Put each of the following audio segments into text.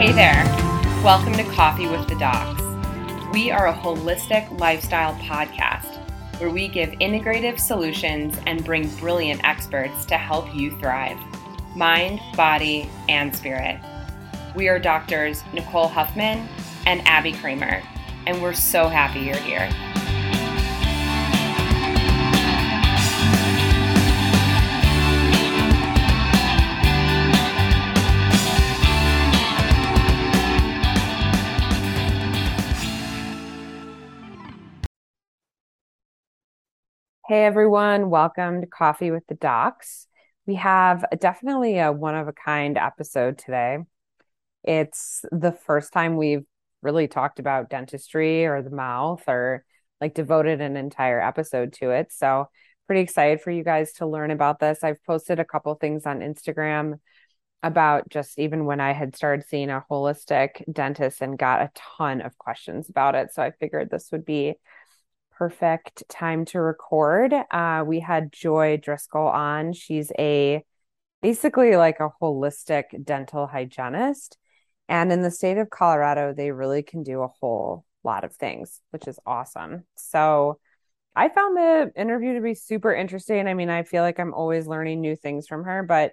Hey there, welcome to Coffee with the Docs. We are a holistic lifestyle podcast where we give integrative solutions and bring brilliant experts to help you thrive, mind, body, and spirit. We are doctors Nicole Huffman and Abby Kramer, and we're so happy you're here. Hey everyone, welcome to Coffee with the Docs. We have definitely a one-of-a-kind episode today. It's the first time we've really talked about dentistry or the mouth or like devoted an entire episode to it. So pretty excited for you guys to learn about this. I've posted a couple things on Instagram about just even when I had started seeing a holistic dentist and got a ton of questions about it. So I figured this would be perfect time to record. We had Joy Driscoll on. She's basically like a holistic dental hygienist. And in the state of Colorado, they really can do a whole lot of things, which is awesome. So I found the interview to be super interesting. I mean, I feel like I'm always learning new things from her, but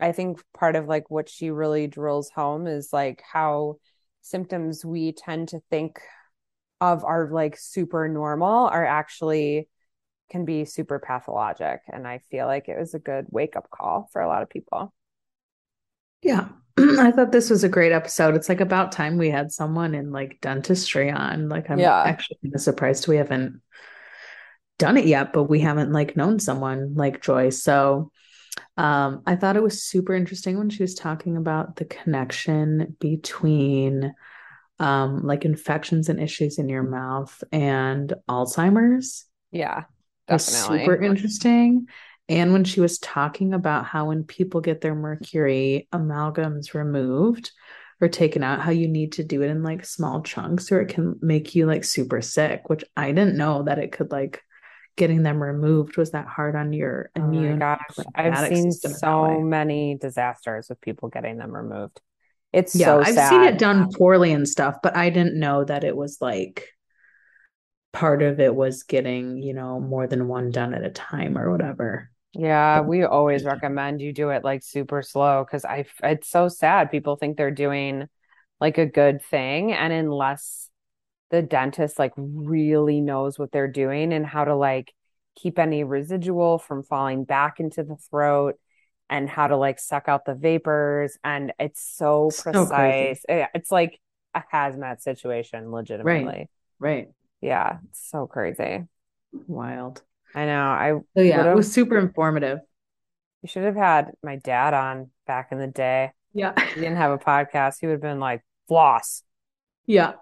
I think part of like what she really drills home is like how symptoms we tend to think of our like super normal are actually can be super pathologic. And I feel like it was a good wake up call for a lot of people. Yeah. I thought this was a great episode. It's like about time we had someone in like dentistry on. Like I'm actually kind of surprised we haven't done it yet, but we haven't like known someone like Joy. So I thought it was super interesting when she was talking about the connection between like infections and issues in your mouth and Alzheimer's. Yeah, definitely. That's super interesting. And when she was talking about how when people get their mercury amalgams removed or taken out, how you need to do it in like small chunks or it can make you like super sick, which I didn't know that it could like getting them removed was that hard on your immune. My gosh, I've seen so many disasters with people getting them removed. It's I've seen it done poorly and stuff, but I didn't know that it was like part of it was getting, you know, more than one done at a time or whatever. Yeah. We always recommend you do it like super slow. Cause it's so sad. People think they're doing like a good thing. And unless the dentist like really knows what they're doing and how to like keep any residual from falling back into the throat, and how to like suck out the vapors. And it's so precise. So it's like a hazmat situation, legitimately. Right. Yeah. It's so crazy. Wild. I know. It was super informative. You should have had my dad on back in the day. Yeah. He didn't have a podcast. He would have been like, floss. Yeah.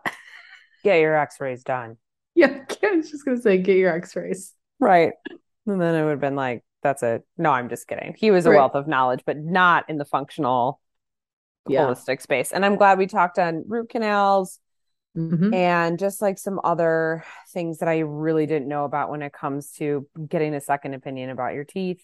Get your x-rays done. Yeah. I was just going to say, get your x-rays. Right. And then it would have been like, that's it. No, I'm just kidding. He was a wealth of knowledge, but not in the functional holistic space. And I'm glad we talked on root canals and just like some other things that I really didn't know about when it comes to getting a second opinion about your teeth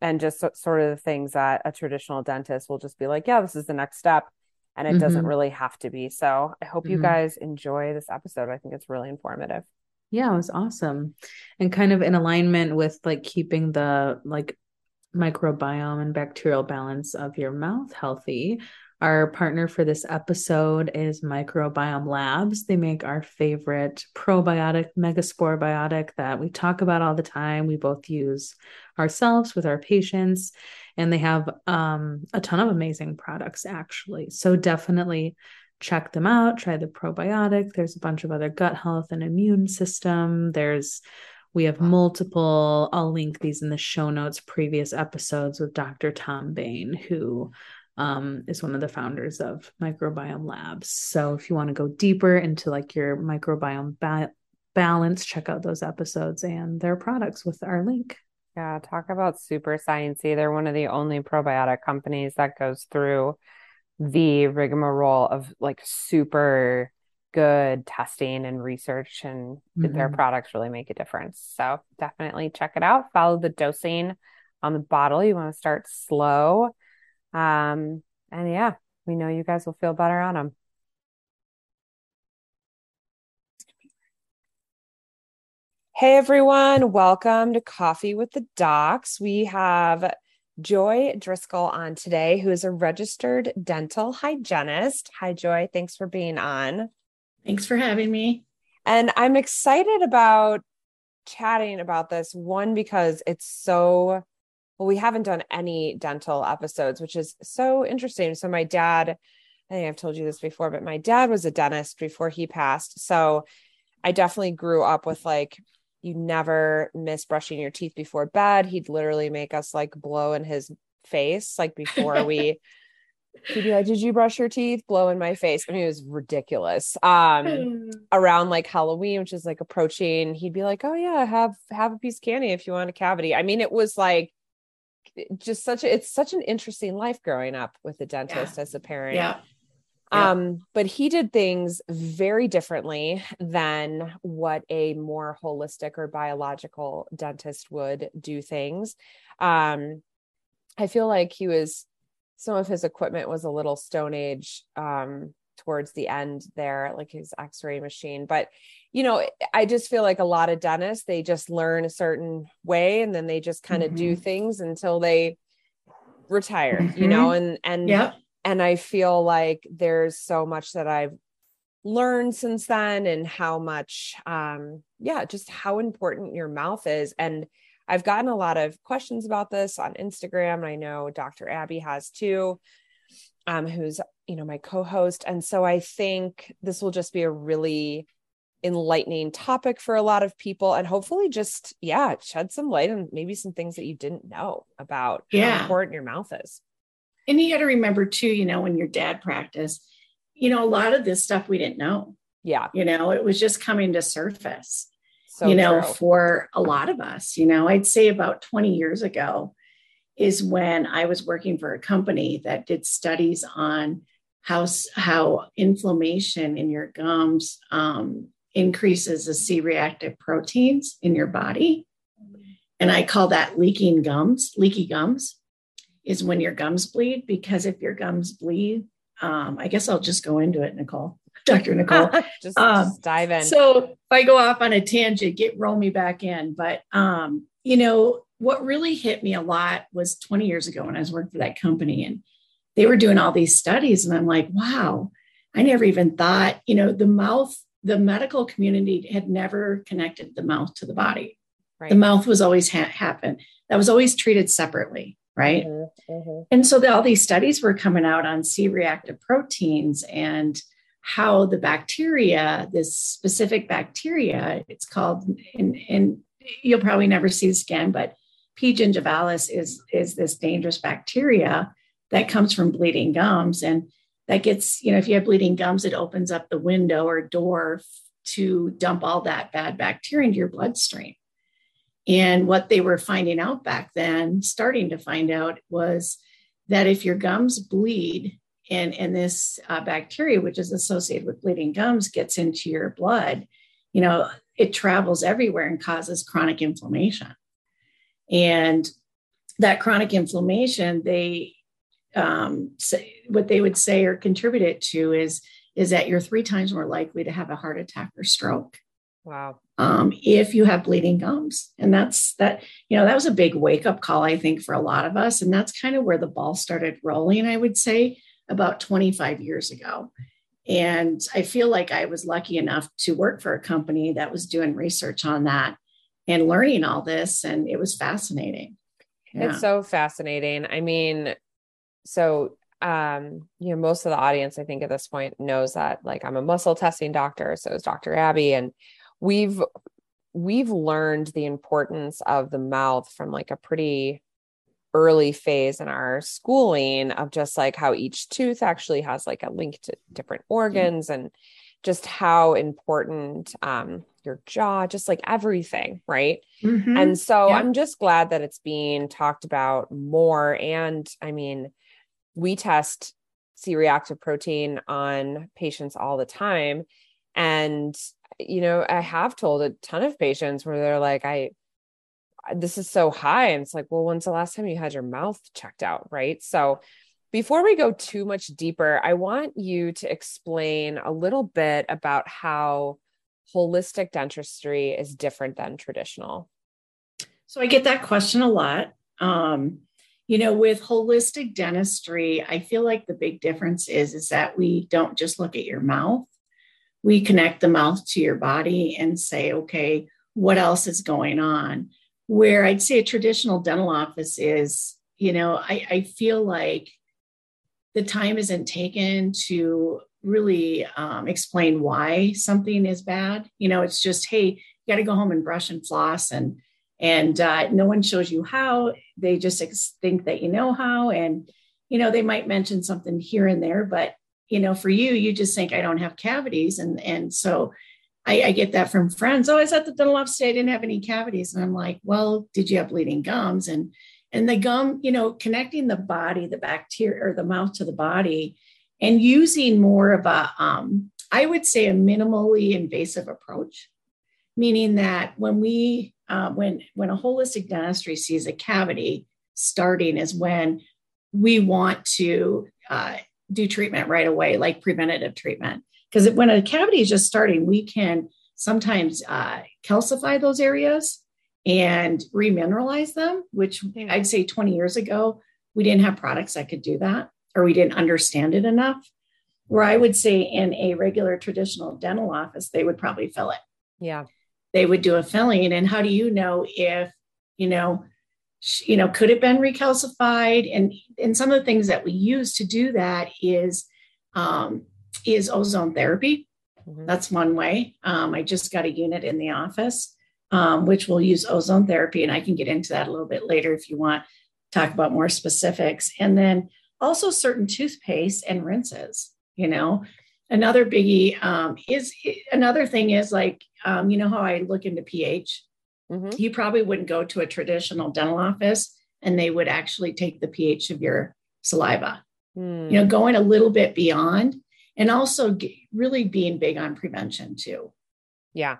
and just sort of the things that a traditional dentist will just be like, yeah, this is the next step. And it doesn't really have to be. So I hope you guys enjoy this episode. I think it's really informative. Yeah, it was awesome. And kind of in alignment with like keeping the like microbiome and bacterial balance of your mouth healthy. Our partner for this episode is Microbiome Labs. They make our favorite probiotic, MegaSporeBiotic, that we talk about all the time. We both use ourselves with our patients, and they have a ton of amazing products actually. So definitely check them out, try the probiotic. There's a bunch of other gut health and immune system. We have multiple, I'll link these in the show notes, previous episodes with Dr. Tom Bain, who is one of the founders of Microbiome Labs. So if you want to go deeper into like your microbiome balance, check out those episodes and their products with our link. Yeah. Talk about super sciencey. They're one of the only probiotic companies that goes through the rigmarole of like super good testing and research, and their products really make a difference. So definitely check it out. Follow the dosing on the bottle. You want to start slow. And yeah, we know you guys will feel better on them. Hey everyone, welcome to Coffee with the Docs. We have Joy Driscoll on today, who is a registered dental hygienist. Hi, Joy. Thanks for being on. Thanks for having me. And I'm excited about chatting about this one because it's so, well, we haven't done any dental episodes, which is so interesting. So my dad, I think I've told you this before, but my dad was a dentist before he passed. So I definitely grew up with like, you never miss brushing your teeth before bed. He'd literally make us like blow in his face. Like before he'd be like, did you brush your teeth? Blow in my face. I mean, it was ridiculous. Around like Halloween, which is like approaching, he'd be like, oh yeah, have a piece of candy if you want a cavity. I mean, it was like just it's such an interesting life growing up with a dentist as a parent. Yeah. But he did things very differently than what a more holistic or biological dentist would do things. I feel like some of his equipment was a little Stone Age, towards the end there, like his x-ray machine. But, you know, I just feel like a lot of dentists, they just learn a certain way and then they just kind of do things until they retire, you know, and I feel like there's so much that I've learned since then and how much, just how important your mouth is. And I've gotten a lot of questions about this on Instagram. And I know Dr. Abby has too, who's, you know, my co-host. And so I think this will just be a really enlightening topic for a lot of people and hopefully just, shed some light on maybe some things that you didn't know about how important your mouth is. And you got to remember too, you know, when your dad practiced, you know, a lot of this stuff we didn't know. Yeah. You know, it was just coming to surface, so you know, true. For a lot of us, you know, I'd say about 20 years ago is when I was working for a company that did studies on how inflammation in your gums increases the C-reactive proteins in your body. And I call that leaky gums. Is when your gums bleed, because if your gums bleed, I guess I'll just go into it, Dr. Nicole, just dive in. So if I go off on a tangent, roll me back in. But, you know, what really hit me a lot was 20 years ago when I was working for that company and they were doing all these studies and I'm like, wow, I never even thought, you know, the medical community had never connected the mouth to the body. Right. The mouth was always that was always treated separately. Right. Mm-hmm. And so all these studies were coming out on C-reactive proteins and how the bacteria, this specific bacteria, it's called, and you'll probably never see this again, but P. gingivalis is this dangerous bacteria that comes from bleeding gums. And that gets, you know, if you have bleeding gums, it opens up the window or door to dump all that bad bacteria into your bloodstream. And what they were finding out back then, starting to find out, was that if your gums bleed and this bacteria, which is associated with bleeding gums, gets into your blood, you know, it travels everywhere and causes chronic inflammation. And that chronic inflammation, they what they would say or contribute it to is that you're 3 times more likely to have a heart attack or stroke. Wow. If you have bleeding gums. And that was a big wake up call, I think, for a lot of us. And that's kind of where the ball started rolling, I would say, about 25 years ago. And I feel like I was lucky enough to work for a company that was doing research on that and learning all this. And it was fascinating. Yeah. It's so fascinating. I mean, so you know, most of the audience, I think at this point knows that like I'm a muscle testing doctor. So is Dr. Abby, and we've learned the importance of the mouth from like a pretty early phase in our schooling of just like how each tooth actually has like a link to different organs and just how important, your jaw, just like everything. Right. Mm-hmm. And so I'm just glad that it's being talked about more. And I mean, we test C-reactive protein on patients all the time. And, you know, I have told a ton of patients where they're like, this is so high. And it's like, well, when's the last time you had your mouth checked out? Right. So Before we go too much deeper, I want you to explain a little bit about how holistic dentistry is different than traditional. So I get that question a lot. You know, with holistic dentistry, I feel like the big difference is that we don't just look at your mouth. We connect the mouth to your body and say, okay, what else is going on? Where I'd say a traditional dental office is, you know, I feel like the time isn't taken to really explain why something is bad. You know, it's just, hey, you got to go home and brush and floss, and no one shows you how. They just think that you know how, and, you know, they might mention something here and there, but, you know, for you, you just think, I don't have cavities. And so I get that from friends. Oh, I was at the dental office today, I didn't have any cavities. And I'm like, well, did you have bleeding gums? And the gum, you know, connecting the body, the bacteria, or the mouth to the body, and using more of a, I would say, a minimally invasive approach, meaning that when we, when a holistic dentistry sees a cavity starting is when we want to do treatment right away, like preventative treatment. Because when a cavity is just starting, we can sometimes calcify those areas and remineralize them, which I'd say 20 years ago, we didn't have products that could do that, or we didn't understand it enough. Where I would say in a regular traditional dental office, they would probably fill it. Yeah. They would do a filling. And how do you know if, you know, could it been recalcified? And some of the things that we use to do that is ozone therapy. Mm-hmm. That's one way. I just got a unit in the office, which will use ozone therapy. And I can get into that a little bit later if you want, talk about more specifics. And then also certain toothpaste and rinses, you know. Another biggie is you know how I look into pH. Mm-hmm. You probably wouldn't go to a traditional dental office and they would actually take the pH of your saliva, you know, going a little bit beyond, and also really being big on prevention too. Yeah.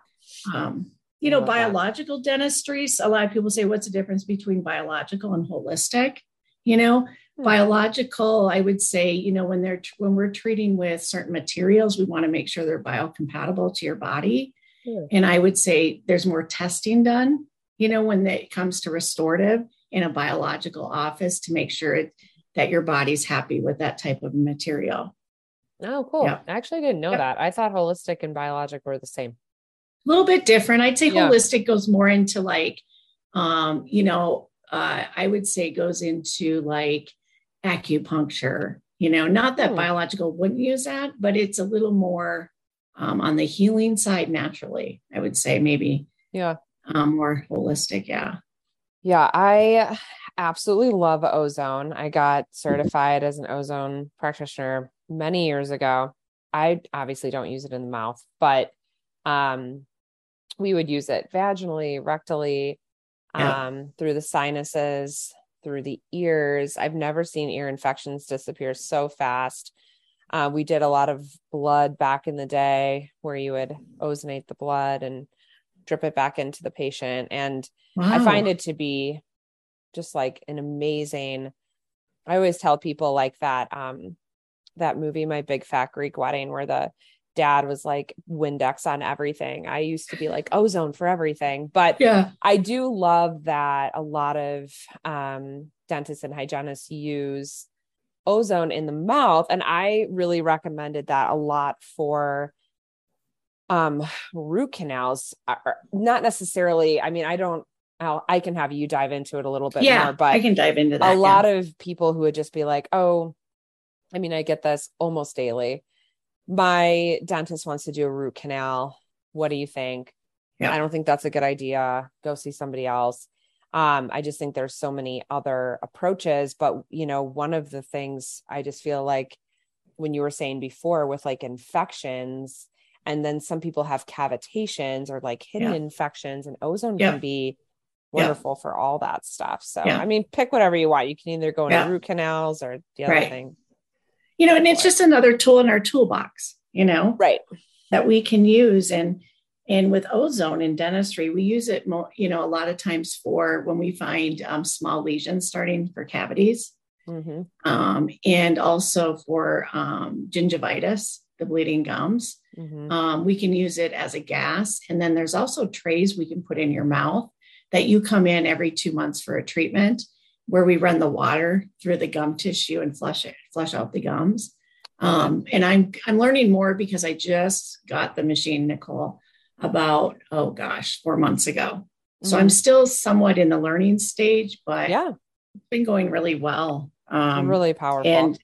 You know, biological dentistry, so a lot of people say, what's the difference between biological and holistic? You know, biological, I would say, you know, when we're treating with certain materials, we want to make sure they're biocompatible to your body. Yeah. And I would say there's more testing done, you know, when it comes to restorative in a biological office to make sure that your body's happy with that type of material. Oh, cool. Yeah. I actually didn't know that. I thought holistic and biologic were the same. A little bit different. I'd say holistic goes more into like, you know, I would say goes into like acupuncture, you know, not that biological wouldn't use that, but it's a little more on the healing side naturally, I would say maybe. Yeah. More holistic. Yeah. Yeah. I absolutely love ozone. I got certified as an ozone practitioner many years ago. I obviously don't use it in the mouth, but we would use it vaginally, rectally, through the sinuses, through the ears. I've never seen ear infections disappear so fast. We did a lot of blood back in the day where you would ozonate the blood and drip it back into the patient. And wow. I find it to be just like an amazing, I always tell people like that, that movie, My Big Fat Greek Wedding, where the dad was like Windex on everything. I used to be like ozone for everything, but I do love that a lot of dentists and hygienists use ozone in the mouth. And I really recommended that a lot for root canals, not necessarily. I mean, I can have you dive into it a little bit more, but I can dive into that. A lot of people who would just be like, oh, I mean, I get this almost daily. My dentist wants to do a root canal. What do you think? Yeah. I don't think that's a good idea. Go see somebody else. I just think there's so many other approaches, but you know, one of the things I just feel like when you were saying before with like infections, and then some people have cavitations or like hidden infections, and ozone can be wonderful for all that stuff. So, I mean, pick whatever you want. You can either go into root canals or the other thing. You know, and it's just another tool in our toolbox, you know, that we can use. And with ozone in dentistry, we use it, you know, a lot of times for when we find small lesions starting for cavities. Mm-hmm. And also for gingivitis, the bleeding gums. Mm-hmm. We can use it as a gas. And then there's also trays we can put in your mouth that you come in every 2 months for a treatment where we run the water through the gum tissue and flush out the gums. And I'm learning more because I just got the machine, Nicole, about, 4 months ago. So I'm still somewhat in the learning stage, but it's been going really well. Really powerful. And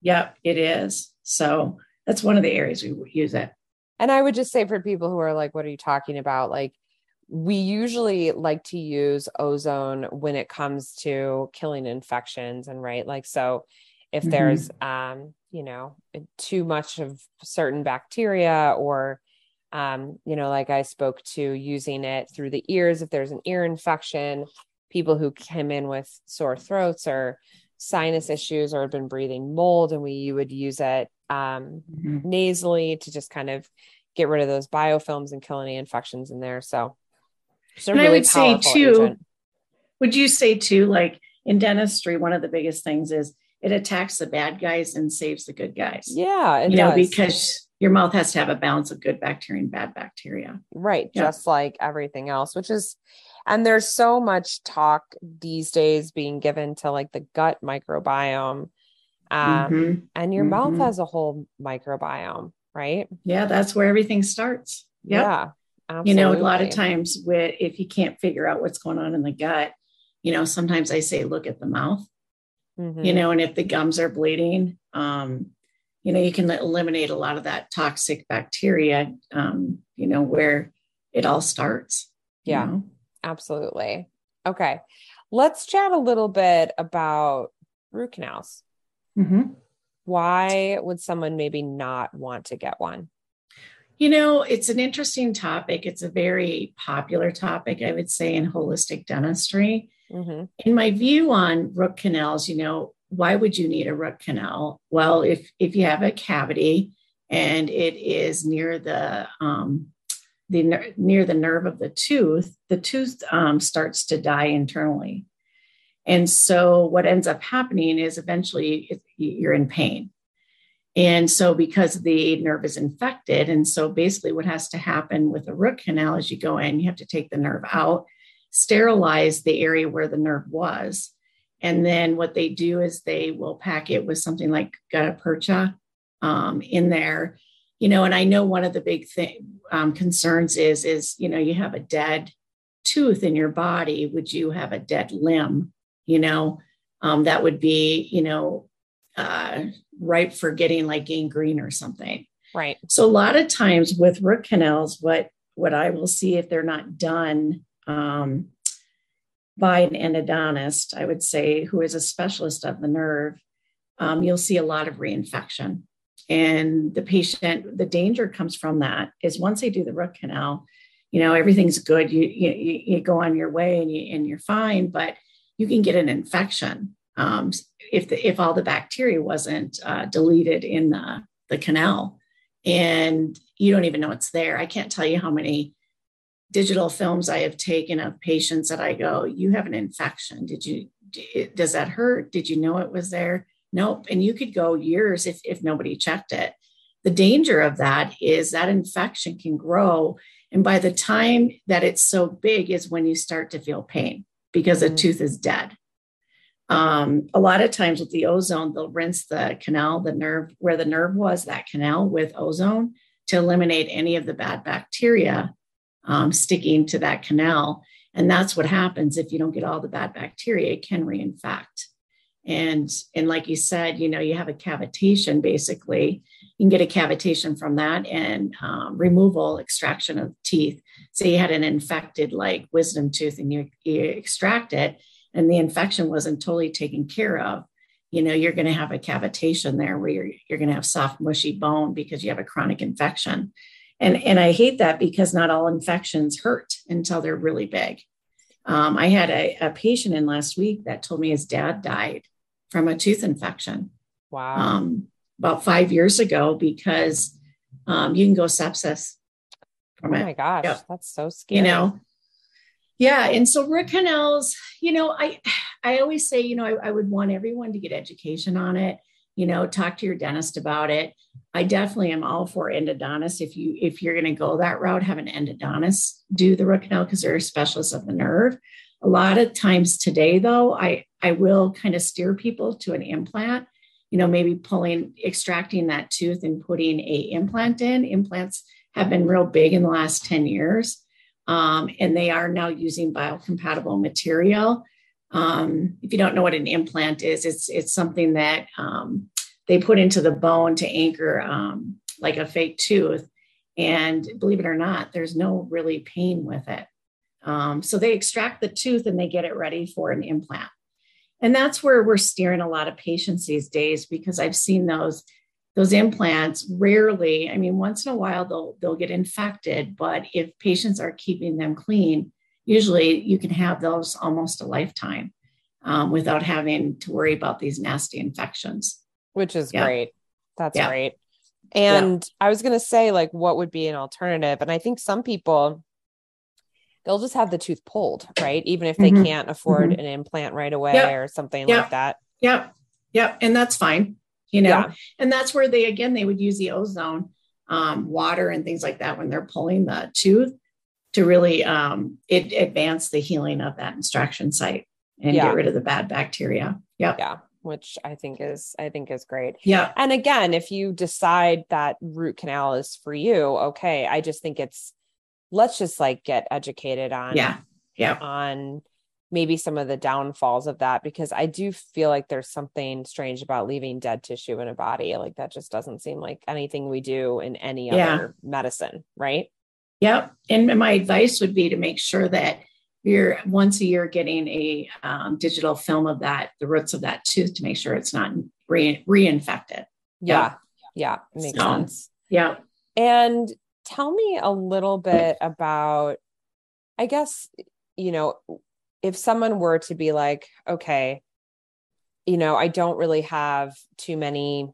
yep, it is. So that's one of the areas we use it. And I would just say for people who are like, what are you talking about? Like, we usually like to use ozone when it comes to killing infections. And right. Like, so if there's, too much of certain bacteria or, like I spoke to using it through the ears, if there's an ear infection, people who came in with sore throats or sinus issues or have been breathing mold, and you would use it nasally to just kind of get rid of those biofilms and kill any infections in there. So it's a really powerful agent. And I would say too, would you say too, like in dentistry, one of the biggest things is it attacks the bad guys and saves the good guys. Yeah. It does. Because your mouth has to have a balance of good bacteria and bad bacteria. Right. Yeah. Just like everything else, and there's so much talk these days being given to like the gut microbiome, and your mouth has a whole microbiome, right? Yeah. That's where everything starts. Yep. Yeah. Absolutely. A lot of times if you can't figure out what's going on in the gut, sometimes I say, look at the mouth, and if the gums are bleeding, you can eliminate a lot of that toxic bacteria, where it all starts. Yeah, absolutely. Okay. Let's chat a little bit about root canals. Mm-hmm. Why would someone maybe not want to get one? It's an interesting topic. It's a very popular topic, I would say, in holistic dentistry. Mm-hmm. In my view on root canals, why would you need a root canal? Well, if you have a cavity and it is near the nerve of the tooth starts to die internally. And so what ends up happening is eventually you're in pain. And so because the nerve is infected, and so basically what has to happen with a root canal is you go in, you have to take the nerve out, sterilize the area where the nerve was. And then what they do is they will pack it with something like gutta percha in there, and I know one of the big concerns is, you have a dead tooth in your body. Would you have a dead limb? That would be, ripe for getting like gangrene or something. Right. So a lot of times with root canals, what I will see if they're not done, by an endodontist, I would say, who is a specialist of the nerve, you'll see a lot of reinfection. And the danger comes from that is once they do the root canal, everything's good. You go on your way and you're fine, but you can get an infection if all the bacteria wasn't deleted in the canal, and you don't even know it's there. I can't tell you how many digital films I have taken of patients that I go, you have an infection. Does that hurt? Did you know it was there? Nope. And you could go years if nobody checked it. The danger of that is that infection can grow. And by the time that it's so big is when you start to feel pain because a tooth is dead. A lot of times with the ozone, they'll rinse the canal, the nerve, where the nerve was, that canal with ozone to eliminate any of the bad bacteria sticking to that canal. And that's what happens if you don't get all the bad bacteria, it can reinfect. And like you said, you have a cavitation, basically you can get a cavitation from that and removal, extraction of teeth. So you had an infected like wisdom tooth and you extract it and the infection wasn't totally taken care of. You're going to have a cavitation there where you're going to have soft, mushy bone because you have a chronic infection. And I hate that because not all infections hurt until they're really big. I had a patient in last week that told me his dad died from a tooth infection. Wow. About 5 years ago, because you can go sepsis from it. Oh my gosh, yep. That's so scary. Yeah. And so root canals, you know, I always say, you know, I would want everyone to get education on it, you know, talk to your dentist about it. I definitely am all for endodontists. If you're going to go that route, have an endodontist do the root canal because they're a specialist of the nerve. A lot of times today though, I will kind of steer people to an implant, you know, maybe extracting that tooth and putting a implant in. Implants have been real big in the last 10 years. And they are now using biocompatible material. If you don't know what an implant is, it's something that they put into the bone to anchor like a fake tooth. And believe it or not, there's no really pain with it. So they extract the tooth and they get it ready for an implant. And that's where we're steering a lot of patients these days, because I've seen those implants rarely, I mean, once in a while they'll get infected, but if patients are keeping them clean, usually you can have those almost a lifetime without having to worry about these nasty infections. Which is great. That's great. And I was going to say, like, what would be an alternative? And I think some people, they'll just have the tooth pulled, right? Even if they can't afford an implant right away or something like that. And that's fine. You know, and that's where they would use the ozone, water and things like that when they're pulling the tooth to really, it advance the healing of that extraction site and get rid of the bad bacteria. Which I think is great. Yeah. And again, if you decide that root canal is for you, okay. I just think let's just like get educated on, on maybe some of the downfalls of that, because I do feel like there's something strange about leaving dead tissue in a body. Like that just doesn't seem like anything we do in any other medicine. Right. Yep. And my advice would be to make sure that you're once a year getting a digital film of the roots of that tooth to make sure it's not reinfected. Yeah. Yeah. Makes sense. Yeah. And tell me a little bit about, I guess, you know, if someone were to be like, okay, you know, I don't really have too many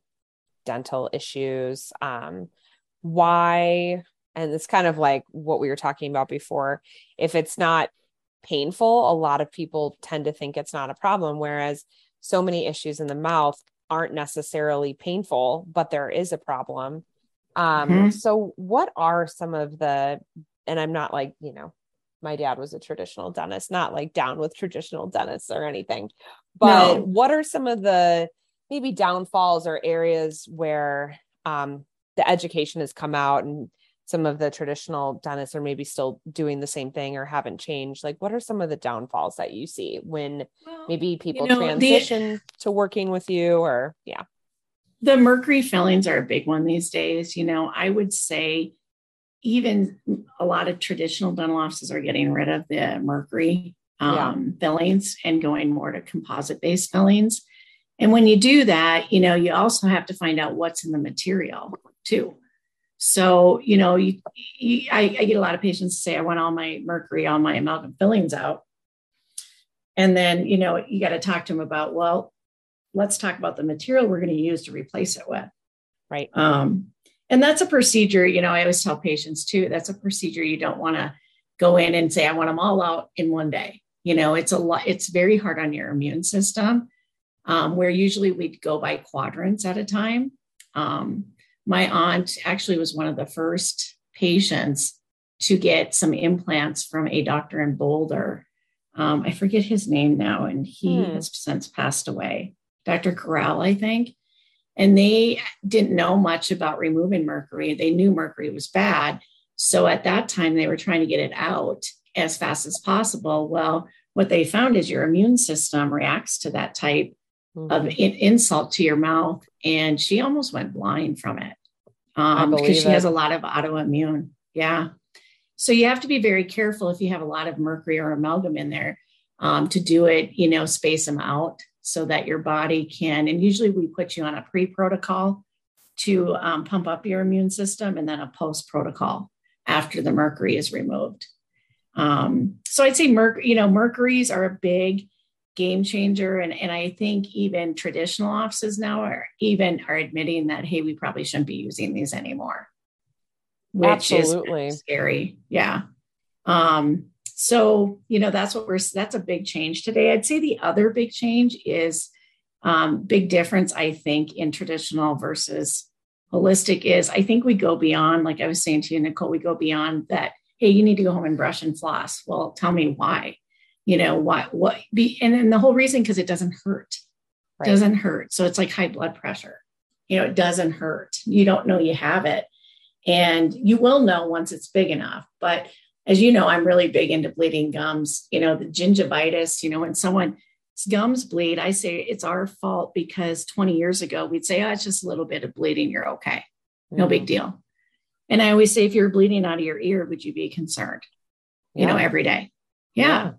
dental issues. Why? And it's kind of like what we were talking about before. If it's not painful, a lot of people tend to think it's not a problem. Whereas so many issues in the mouth aren't necessarily painful, but there is a problem. So what are some of and I'm not like, you know, my dad was a traditional dentist, not like down with traditional dentists or anything, but what are some of the maybe downfalls or areas where, the education has come out and some of the traditional dentists are maybe still doing the same thing or haven't changed? Like, what are some of the downfalls that you see when maybe people transition to working with you or The mercury fillings are a big one these days. You know, I would say even a lot of traditional dental offices are getting rid of the mercury fillings and going more to composite-based fillings. And when you do that, you know, you also have to find out what's in the material too. So, you know, I get a lot of patients say, I want all my mercury, all my amalgam fillings out. And then, you know, you got to talk to them about, let's talk about the material we're going to use to replace it with. Right. And that's a procedure, you know, I always tell patients too, that's a procedure. You don't want to go in and say, I want them all out in one day. You know, it's a lot, it's very hard on your immune system, where usually we'd go by quadrants at a time. My aunt actually was one of the first patients to get some implants from a doctor in Boulder. I forget his name now, and he has since passed away. Dr. Corral, I think. And they didn't know much about removing mercury. They knew mercury was bad. So at that time, they were trying to get it out as fast as possible. Well, what they found is your immune system reacts to that type of insult to your mouth. And she almost went blind from it because she has a lot of autoimmune. Yeah. So you have to be very careful if you have a lot of mercury or amalgam in there to do it, you know, space them out so that your body can, and usually we put you on a pre-protocol to pump up your immune system and then a post-protocol after the mercury is removed. So I'd say mercuries are a big game changer. And I think even traditional offices now are admitting that, hey, we probably shouldn't be using these anymore, which is scary. Yeah. So, you know, that's a big change today. I'd say the other big change is big difference, I think, in traditional versus holistic is I think we go beyond, like I was saying to you, Nicole, we go beyond that. Hey, you need to go home and brush and floss. Well, tell me why, you know, and then the whole reason, because it doesn't hurt, right. Doesn't hurt. So it's like high blood pressure, you know, it doesn't hurt. You don't know you have it, and you will know once it's big enough. But as you know, I'm really big into bleeding gums, you know, the gingivitis, you know, when someone's gums bleed, I say it's our fault, because 20 years ago we'd say, oh, it's just a little bit of bleeding. You're okay. No big deal. And I always say, if you're bleeding out of your ear, would you be concerned, you know, every day? Yeah.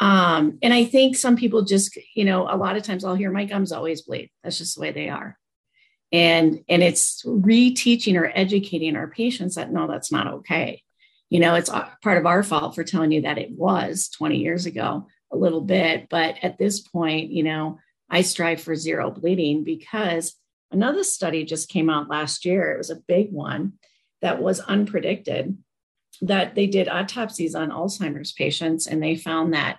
And I think some people just, you know, a lot of times I'll hear my gums always bleed. That's just the way they are. And it's reteaching or educating our patients that, no, that's not okay. You know, it's part of our fault for telling you that it was 20 years ago, a little bit. But at this point, you know, I strive for zero bleeding, because another study just came out last year. It was a big one that was unpredicted, that they did autopsies on Alzheimer's patients. And they found that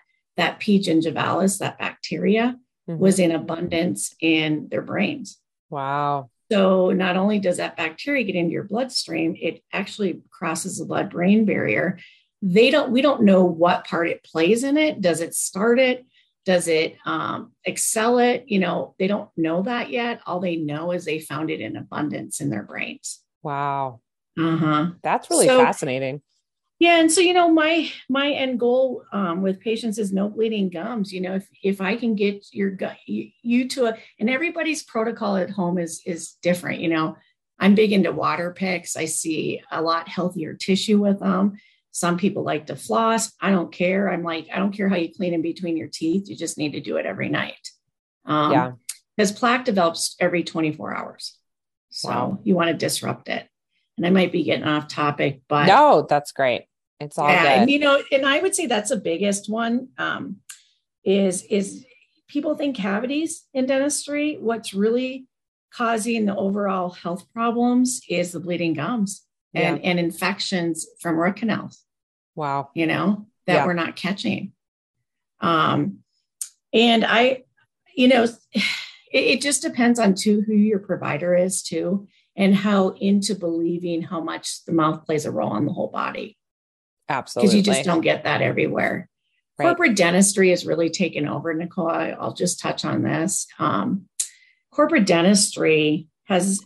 P. gingivalis, that bacteria, was in abundance in their brains. Wow. So not only does that bacteria get into your bloodstream, it actually crosses the blood-brain barrier. We don't know what part it plays in it. Does it start it? Does it excel it? You know, they don't know that yet. All they know is they found it in abundance in their brains. Wow. That's really fascinating. Yeah. And so, you know, my end goal with patients is no bleeding gums. You know, if I can get your you to and everybody's protocol at home is different. You know, I'm big into water picks. I see a lot healthier tissue with them. Some people like to floss. I don't care. I'm like, I don't care how you clean in between your teeth. You just need to do it every night. Because plaque develops every 24 hours. So you want to disrupt it. And I might be getting off topic, but no, that's great. It's all good. And, you know, and I would say that's the biggest one is people think cavities in dentistry. What's really causing the overall health problems is the bleeding gums and infections from root canals. Wow. You know, that we're not catching. And I, you know, it just depends on who your provider is too. And how into believing how much the mouth plays a role on the whole body. Absolutely. Because you just don't get that everywhere. Right. Corporate dentistry has really taken over, Nicole. I'll just touch on this. Corporate dentistry is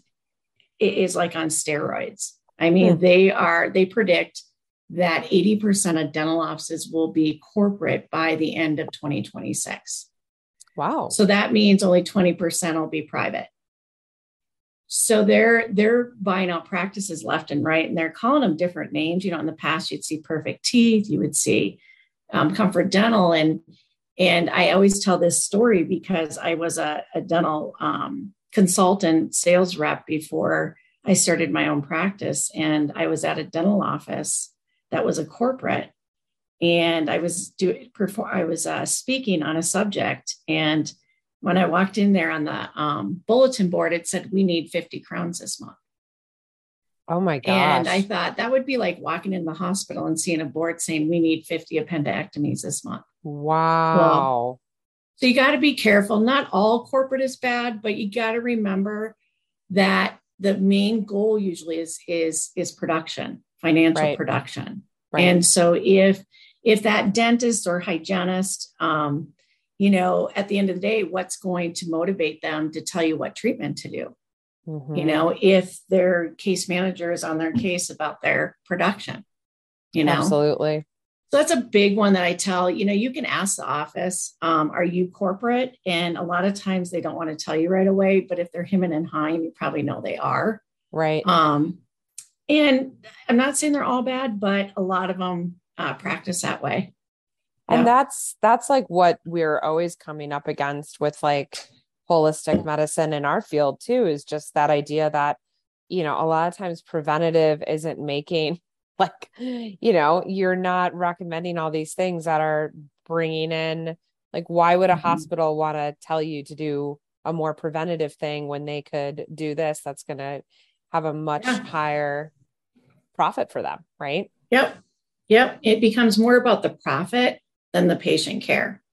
like on steroids. I mean, they predict that 80% of dental offices will be corporate by the end of 2026. Wow. So that means only 20% will be private. So they're buying out practices left and right, and they're calling them different names. You know, in the past, you'd see Perfect Teeth, you would see Comfort Dental. And I always tell this story because I was a dental consultant sales rep before I started my own practice. And I was at a dental office that was a corporate, and I was speaking on a subject. And when I walked in there on the bulletin board, it said, we need 50 crowns this month. Oh my gosh. And I thought that would be like walking in the hospital and seeing a board saying we need 50 appendectomies this month. Wow. Well, so you got to be careful. Not all corporate is bad, but you got to remember that the main goal usually is production, financial production. Right. And so if that dentist or hygienist, you know, at the end of the day, what's going to motivate them to tell you what treatment to do? You know, if their case manager is on their case about their production, you know, absolutely. So that's a big one that I tell, you know, you can ask the office, are you corporate? And a lot of times they don't want to tell you right away, but if they're hemming and hawing, you probably know they are. Right. And I'm not saying they're all bad, but a lot of them practice that way. And that's like what we're always coming up against with like holistic medicine in our field too, is just that idea that, you know, a lot of times preventative isn't making like, you know, you're not recommending all these things that are bringing in, like, why would a hospital want to tell you to do a more preventative thing when they could do this? That's going to have a much higher profit for them. Right. Yep. Yep. It becomes more about the profit than the patient care,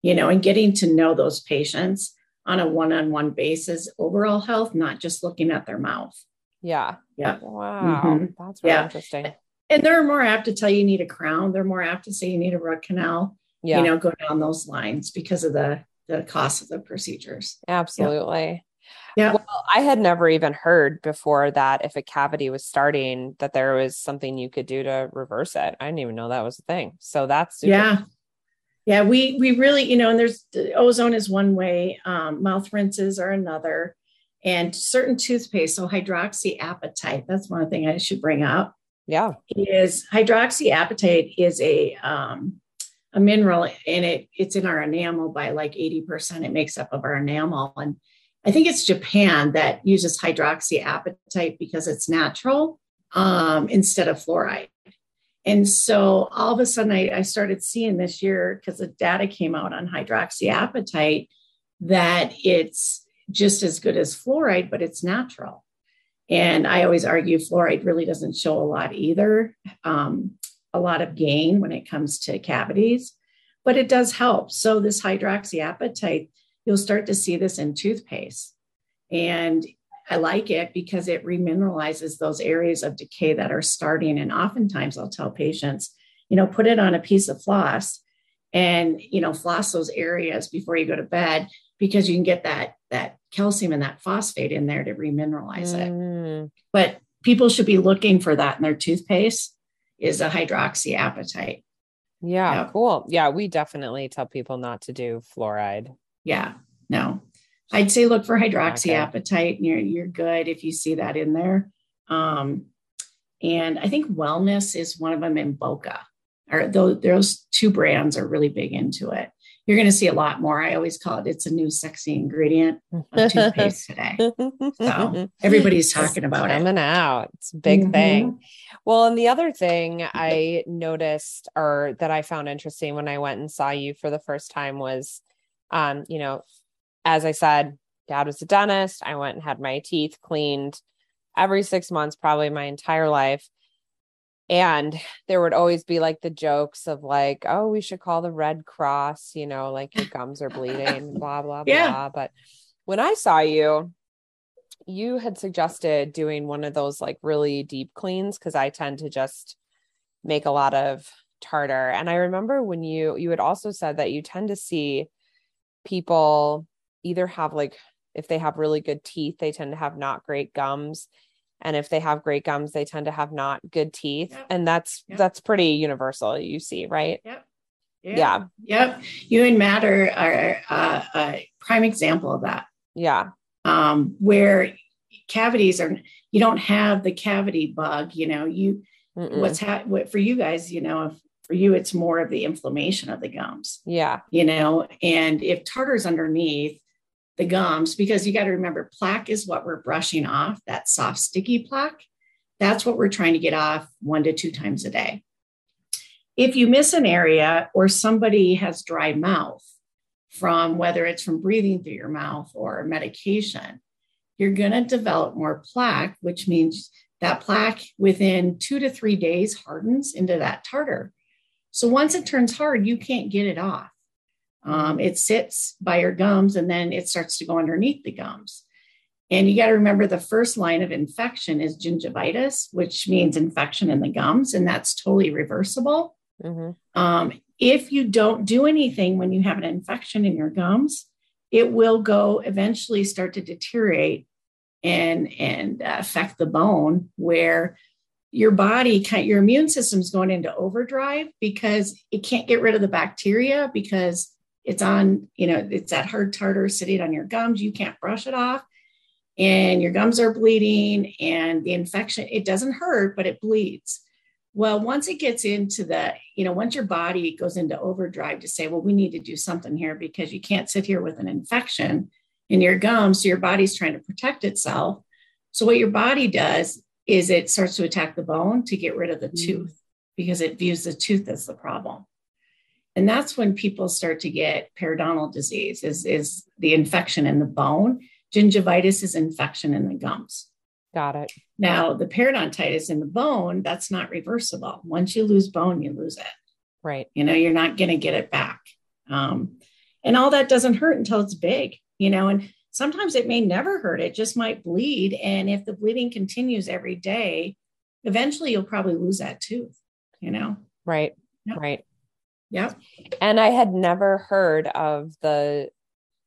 you know, and getting to know those patients on a one-on-one basis, overall health, not just looking at their mouth. Yeah. Yeah. Wow. Mm-hmm. That's really interesting. And they're more apt to tell you need a crown. They're more apt to say you need a root canal, you know, go down those lines because of the cost of the procedures. Absolutely. Yeah. Well, I had never even heard before that if a cavity was starting, that there was something you could do to reverse it. I didn't even know that was a thing. So that's super. Yeah. We really, you know, and there's ozone is one way. Mouth rinses are another, and certain toothpaste. So hydroxyapatite, that's one thing I should bring up. Yeah. Is hydroxyapatite is a mineral, and it's in our enamel by like 80%. It makes up of our enamel. And I think it's Japan that uses hydroxyapatite because it's natural, instead of fluoride. And so all of a sudden I started seeing this year, because the data came out on hydroxyapatite, that it's just as good as fluoride, but it's natural. And I always argue fluoride really doesn't show a lot either, a lot of gain when it comes to cavities, but it does help. So this hydroxyapatite, you'll start to see this in toothpaste. And I like it because it remineralizes those areas of decay that are starting. And oftentimes I'll tell patients, you know, put it on a piece of floss and, you know, floss those areas before you go to bed, because you can get that calcium and that phosphate in there to remineralize it. But people should be looking for that in their toothpaste, is a hydroxyapatite. Yeah, cool. Yeah. We definitely tell people not to do fluoride. Yeah, no, I'd say look for hydroxyapatite and you're good if you see that in there. And I think Wellness is one of them in Boca, or those two brands are really big into it. You're going to see a lot more. I always call it, it's a new sexy ingredient of toothpaste today. So everybody's talking about it. Coming out. It's a big thing. Well, and the other thing I noticed, or that I found interesting when I went and saw you for the first time, was, you know, as I said, Dad was a dentist. I went and had my teeth cleaned every 6 months, probably my entire life. And there would always be like the jokes of like, oh, we should call the Red Cross, you know, like your gums are bleeding, blah, blah, blah. But when I saw you, you had suggested doing one of those like really deep cleans, because I tend to just make a lot of tartar. And I remember when you had also said that you tend to see people either have like, if they have really good teeth, they tend to have not great gums. And if they have great gums, they tend to have not good teeth. Yep. And that's pretty universal, you see, right? Yep. Yeah. Yep. You and Matt are a prime example of that. Yeah. Where cavities are, you don't have the cavity bug, you know, what for you guys, you know, if for you, it's more of the inflammation of the gums. Yeah. You know, and if tartar's underneath the gums, because you got to remember, plaque is what we're brushing off, that soft, sticky plaque. That's what we're trying to get off 1 to 2 times a day. If you miss an area, or somebody has dry mouth from, whether it's from breathing through your mouth or medication, you're going to develop more plaque, which means that plaque within 2 to 3 days hardens into that tartar. So once it turns hard, you can't get it off. It sits by your gums, and then it starts to go underneath the gums. And you got to remember, the first line of infection is gingivitis, which means infection in the gums, and that's totally reversible. Mm-hmm. If you don't do anything when you have an infection in your gums, it will go eventually start to deteriorate and affect the bone, where your body, your immune system's going into overdrive because it can't get rid of the bacteria, because it's on, you know, it's that hard tartar sitting on your gums. You can't brush it off, and your gums are bleeding, and the infection, it doesn't hurt, but it bleeds. Well, once it gets into the, you know, once your body goes into overdrive to say, well, we need to do something here, because you can't sit here with an infection in your gums. So your body's trying to protect itself. So what your body does is it starts to attack the bone to get rid of the tooth, because it views the tooth as the problem. And that's when people start to get periodontal disease, is the infection in the bone. Gingivitis is infection in the gums. Got it. Now, the periodontitis in the bone, that's not reversible. Once you lose bone, you lose it. Right. You know, you're not going to get it back. And all that doesn't hurt until it's big, you know, and sometimes it may never hurt. It just might bleed. And if the bleeding continues every day, eventually you'll probably lose that tooth, you know? Right. Yep. Right. Yeah. And I had never heard of the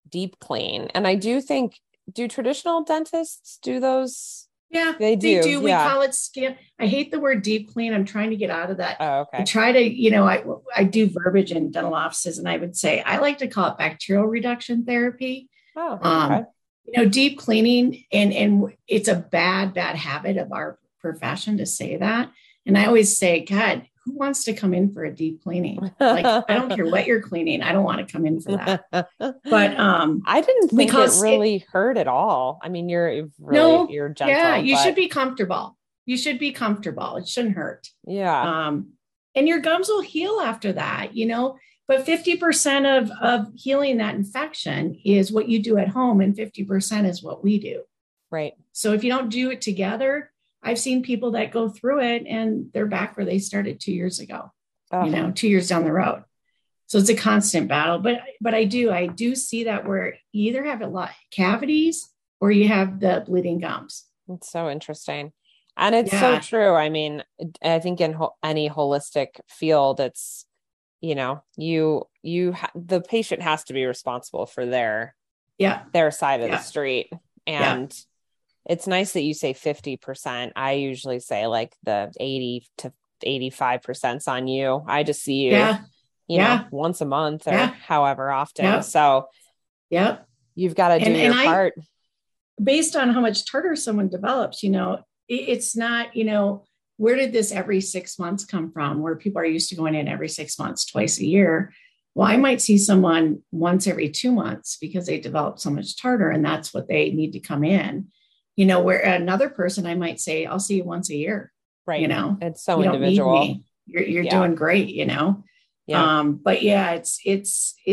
deep clean. And I do think, do traditional dentists do those? Yeah, they do. We call it skin. I hate the word deep clean. I'm trying to get out of that. Oh, okay. I try to, you know, I do verbiage in dental offices, and I would say, I like to call it bacterial reduction therapy. Oh, okay. You know, deep cleaning, and it's a bad habit of our profession to say that. And I always say, God, who wants to come in for a deep cleaning? Like, I don't care what you're cleaning. I don't want to come in for that. But I didn't think it really hurt at all. I mean, you're gentle. Yeah, you should be comfortable. It shouldn't hurt. Yeah. And your gums will heal after that, you know, but 50% of healing that infection is what you do at home, and 50% is what we do. Right. So if you don't do it together, I've seen people that go through it and they're back where they started 2 years ago, you know, 2 years down the road. So it's a constant battle, but I do see that where you either have a lot of cavities or you have the bleeding gums. It's so interesting. And it's so true. I mean, I think in any holistic field, it's, you know, the patient has to be responsible for their side of the street. And it's nice that you say 50%. I usually say like the 80 to 85% on you. I just see you, you know, once a month or however often. Yeah. So you've got to do your part. Based on how much tartar someone develops, you know, it's not, you know, where did this every 6 months come from, where people are used to going in every 6 months, twice a year? Well, I might see someone once every 2 months because they develop so much tartar and that's what they need to come in. You know, where another person, I might say, I'll see you once a year. Right. You know, it's so individual. You're doing great, you know? Yeah. But yeah, it's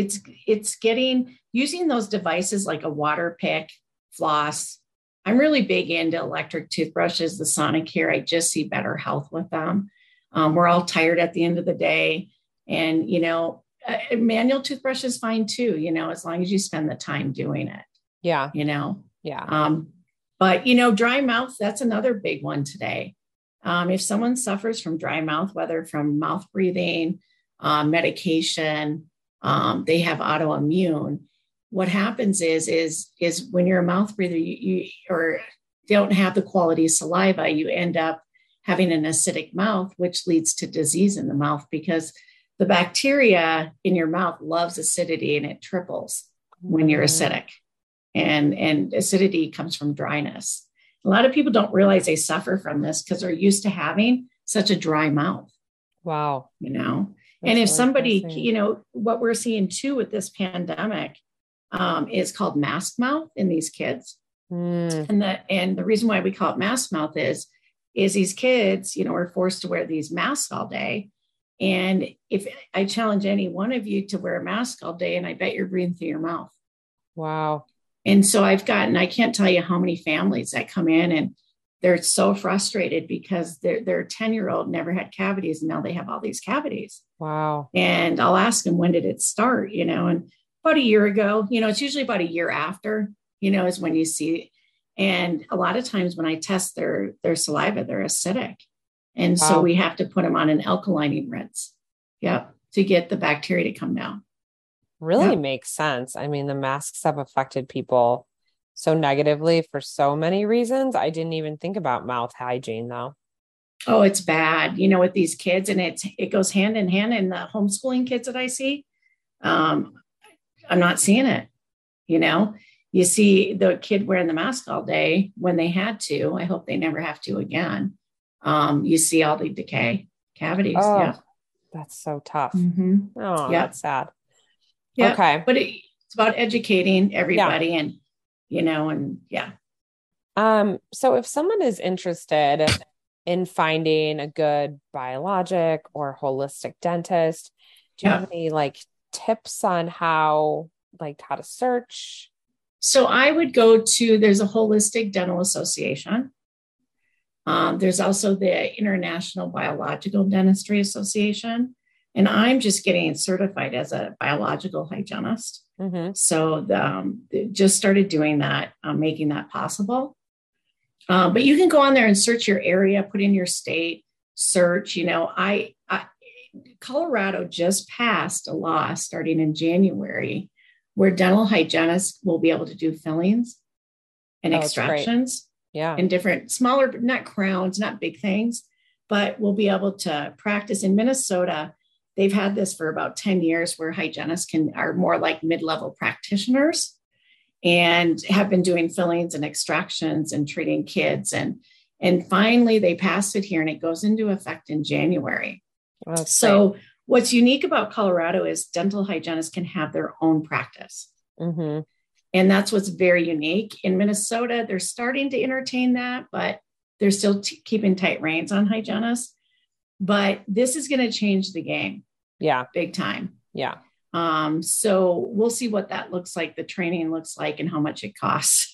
getting, using those devices like a water pick, floss. I'm really big into electric toothbrushes, the Sonicare. I just see better health with them. We're all tired at the end of the day, and, you know, a manual toothbrush is fine too, you know, as long as you spend the time doing it. Yeah. You know? Yeah. But, you know, dry mouth, that's another big one today. If someone suffers from dry mouth, whether from mouth breathing, medication, they have autoimmune. What happens is when you're a mouth breather, you or don't have the quality saliva, you end up having an acidic mouth, which leads to disease in the mouth because the bacteria in your mouth loves acidity and it triples when you're acidic. And acidity comes from dryness. A lot of people don't realize they suffer from this because they're used to having such a dry mouth. Wow. You know, that's and if really somebody, you know, what we're seeing too with this pandemic is called mask mouth in these kids. Mm. And the reason why we call it mask mouth is these kids, you know, are forced to wear these masks all day. And if I challenge any one of you to wear a mask all day, and I bet you're breathing through your mouth. Wow. And so I can't tell you how many families that come in and they're so frustrated because their 10-year-old never had cavities and now they have all these cavities. Wow. And I'll ask them, when did it start? You know, and about a year ago, you know, it's usually about a year after, you know, is when you see it. And a lot of times when I test their saliva, they're acidic. And so we have to put them on an alkalining rinse. Yep. To get the bacteria to come down. Really makes sense. I mean, the masks have affected people so negatively for so many reasons. I didn't even think about mouth hygiene though. Oh, it's bad, you know, with these kids, and it goes hand in hand. And the homeschooling kids that I see, I'm not seeing it. You know, you see the kid wearing the mask all day when they had to. I hope they never have to again. You see all the decay cavities. Oh, yeah, that's so tough. Mm-hmm. Oh, that's sad. Yeah. Okay. But it's about educating everybody and, you know, and so if someone is interested in finding a good biologic or holistic dentist, do you have any like tips on how to search? So I would go to, there's a Holistic Dental Association. There's also the International Biological Dentistry Association, and I'm just getting certified as a biological hygienist. Mm-hmm. So they just started doing that, making that possible. But you can go on there and search your area, put in your state, search. You know, Colorado just passed a law starting in January where dental hygienists will be able to do fillings and extractions. Yeah. And different smaller, not crowns, not big things, but we'll be able to practice in Minnesota. They've had this for about 10 years where hygienists are more like mid-level practitioners and have been doing fillings and extractions and treating kids. And finally they passed it here and it goes into effect in January. Okay. So what's unique about Colorado is dental hygienists can have their own practice. Mm-hmm. And that's what's very unique. In Minnesota, they're starting to entertain that, but they're still keeping tight reins on hygienists. But this is going to change the game. Yeah. Big time. Yeah. So we'll see what that looks like, the training looks like, and how much it costs.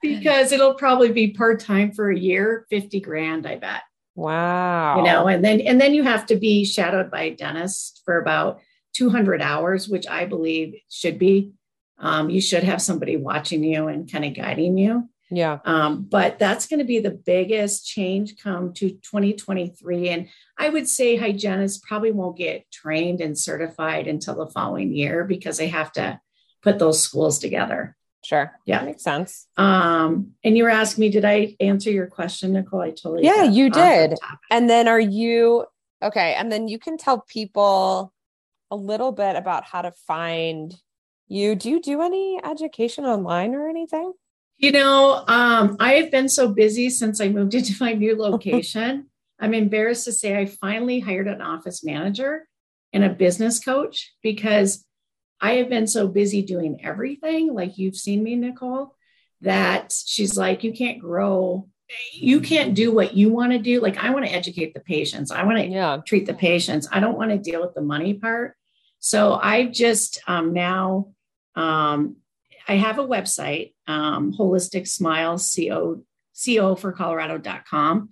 Because it'll probably be part-time for a year, $50,000, I bet. Wow. You know, and then you have to be shadowed by a dentist for about 200 hours, which I believe should be. You should have somebody watching you and kind of guiding you. Yeah. But that's going to be the biggest change come to 2023. And I would say hygienists probably won't get trained and certified until the following year because they have to put those schools together. Sure. Yeah. That makes sense. And you were asking me, did I answer your question, Nicole? I totally did. Yeah, you did. And then okay. And then you can tell people a little bit about how to find you. Do you do any education online or anything? You know, I have been so busy since I moved into my new location. I'm embarrassed to say I finally hired an office manager and a business coach because I have been so busy doing everything. Like you've seen me, Nicole, that she's like, you can't grow. You can't do what you want to do. Like I want to educate the patients. I want to treat the patients. I don't want to deal with the money part. So I've just now I have a website, Holistic Smiles, CO for Colorado.com.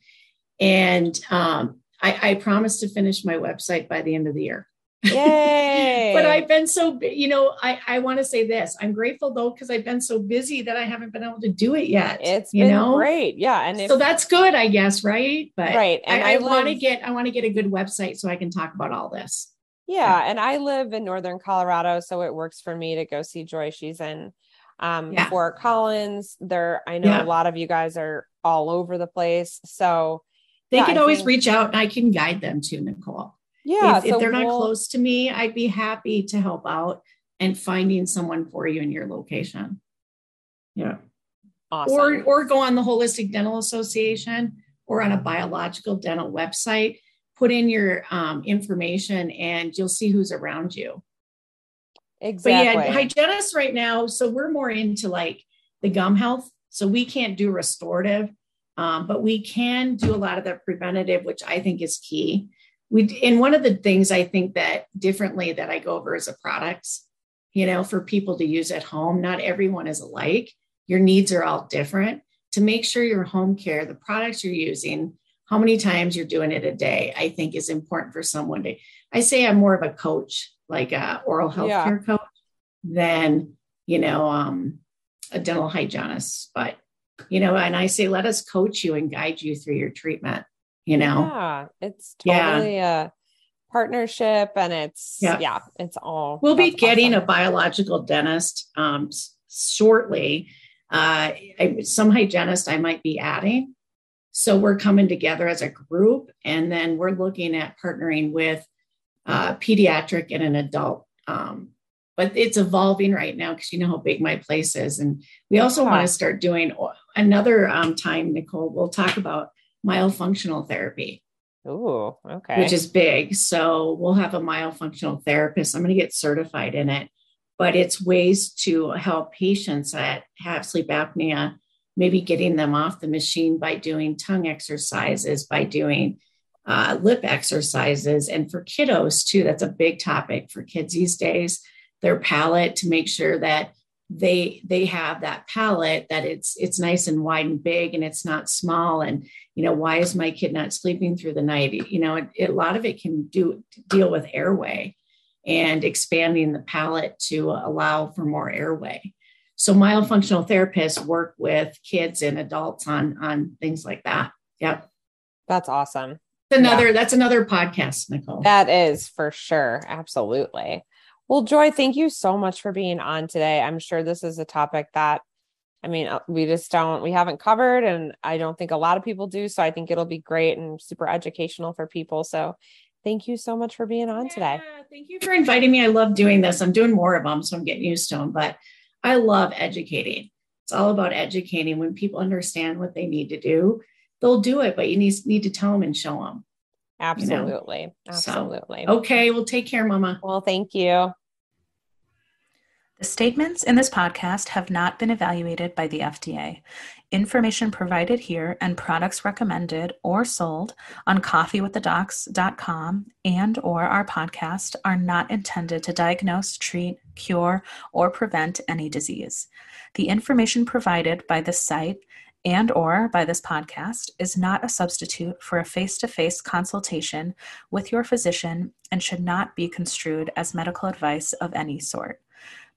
And I promise to finish my website by the end of the year. Yay! But I've been so, you know, I want to say this. I'm grateful though, because I've been so busy that I haven't been able to do it yet. It's been great. Yeah. And so that's good, I guess. Right. But right. And I want to get a good website so I can talk about all this. Yeah. And I live in Northern Colorado, so it works for me to go see Joy. She's in Fort Collins there. I know a lot of you guys are all over the place. So they could always reach out and I can guide them too, Nicole. Yeah. If they're not close to me, I'd be happy to help out and finding someone for you in your location. Yeah. Awesome. Or go on the Holistic Dental Association or on a biological dental website. Put in your information and you'll see who's around you. Exactly. But yeah, hygienists right now. So we're more into like the gum health. So we can't do restorative, but we can do a lot of the preventative, which I think is key. And one of the things I think that differently that I go over is the products, you know, for people to use at home. Not everyone is alike. Your needs are all different. To make sure your home care, the products you're using, how many times you're doing it a day, I think is important for someone to, I say I'm more of a coach, like a oral health care coach than, you know, a dental hygienist, but, you know, and I say, let us coach you and guide you through your treatment, you know? Yeah, it's totally a partnership and it's all. We'll be getting a biological dentist shortly. Some hygienist I might be adding. So we're coming together as a group, and then we're looking at partnering with pediatric and an adult. But it's evolving right now because you know how big my place is. And we also want to start doing another time, Nicole, we'll talk about myofunctional therapy. Oh, okay. Which is big. So we'll have a myofunctional therapist. I'm going to get certified in it, but it's ways to help patients that have sleep apnea, maybe getting them off the machine by doing tongue exercises, by doing lip exercises. And for kiddos too, that's a big topic for kids these days, their palate, to make sure that they have that palate that it's nice and wide and big, and it's not small. And, you know, why is my kid not sleeping through the night? You know, a lot of it can deal with airway and expanding the palate to allow for more airway. So myofunctional therapists work with kids and adults on things like that. Yep. That's awesome. That's another podcast, Nicole. That is for sure. Absolutely. Well, Joy, thank you so much for being on today. I'm sure this is a topic that, I mean, we haven't covered, and I don't think a lot of people do. So I think it'll be great and super educational for people. So thank you so much for being on today. Thank you for inviting me. I love doing this. I'm doing more of them, so I'm getting used to them, but I love educating. It's all about educating. When people understand what they need to do, they'll do it, but you need to tell them and show them. Absolutely. You know? Absolutely. So, okay. Well, take care, Mama. Well, thank you. The statements in this podcast have not been evaluated by the FDA. Information provided here and products recommended or sold on coffeewiththedocs.com and or our podcast are not intended to diagnose, treat, cure, or prevent any disease. The information provided by this site and or by this podcast is not a substitute for a face-to-face consultation with your physician and should not be construed as medical advice of any sort.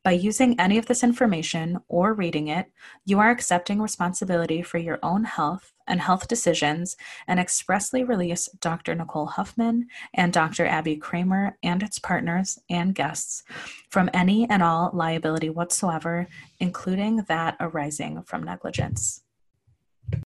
By using any of this information or reading it, you are accepting responsibility for your own health and health decisions, and expressly release Dr. Nicole Huffman and Dr. Abby Kramer and its partners and guests from any and all liability whatsoever, including that arising from negligence.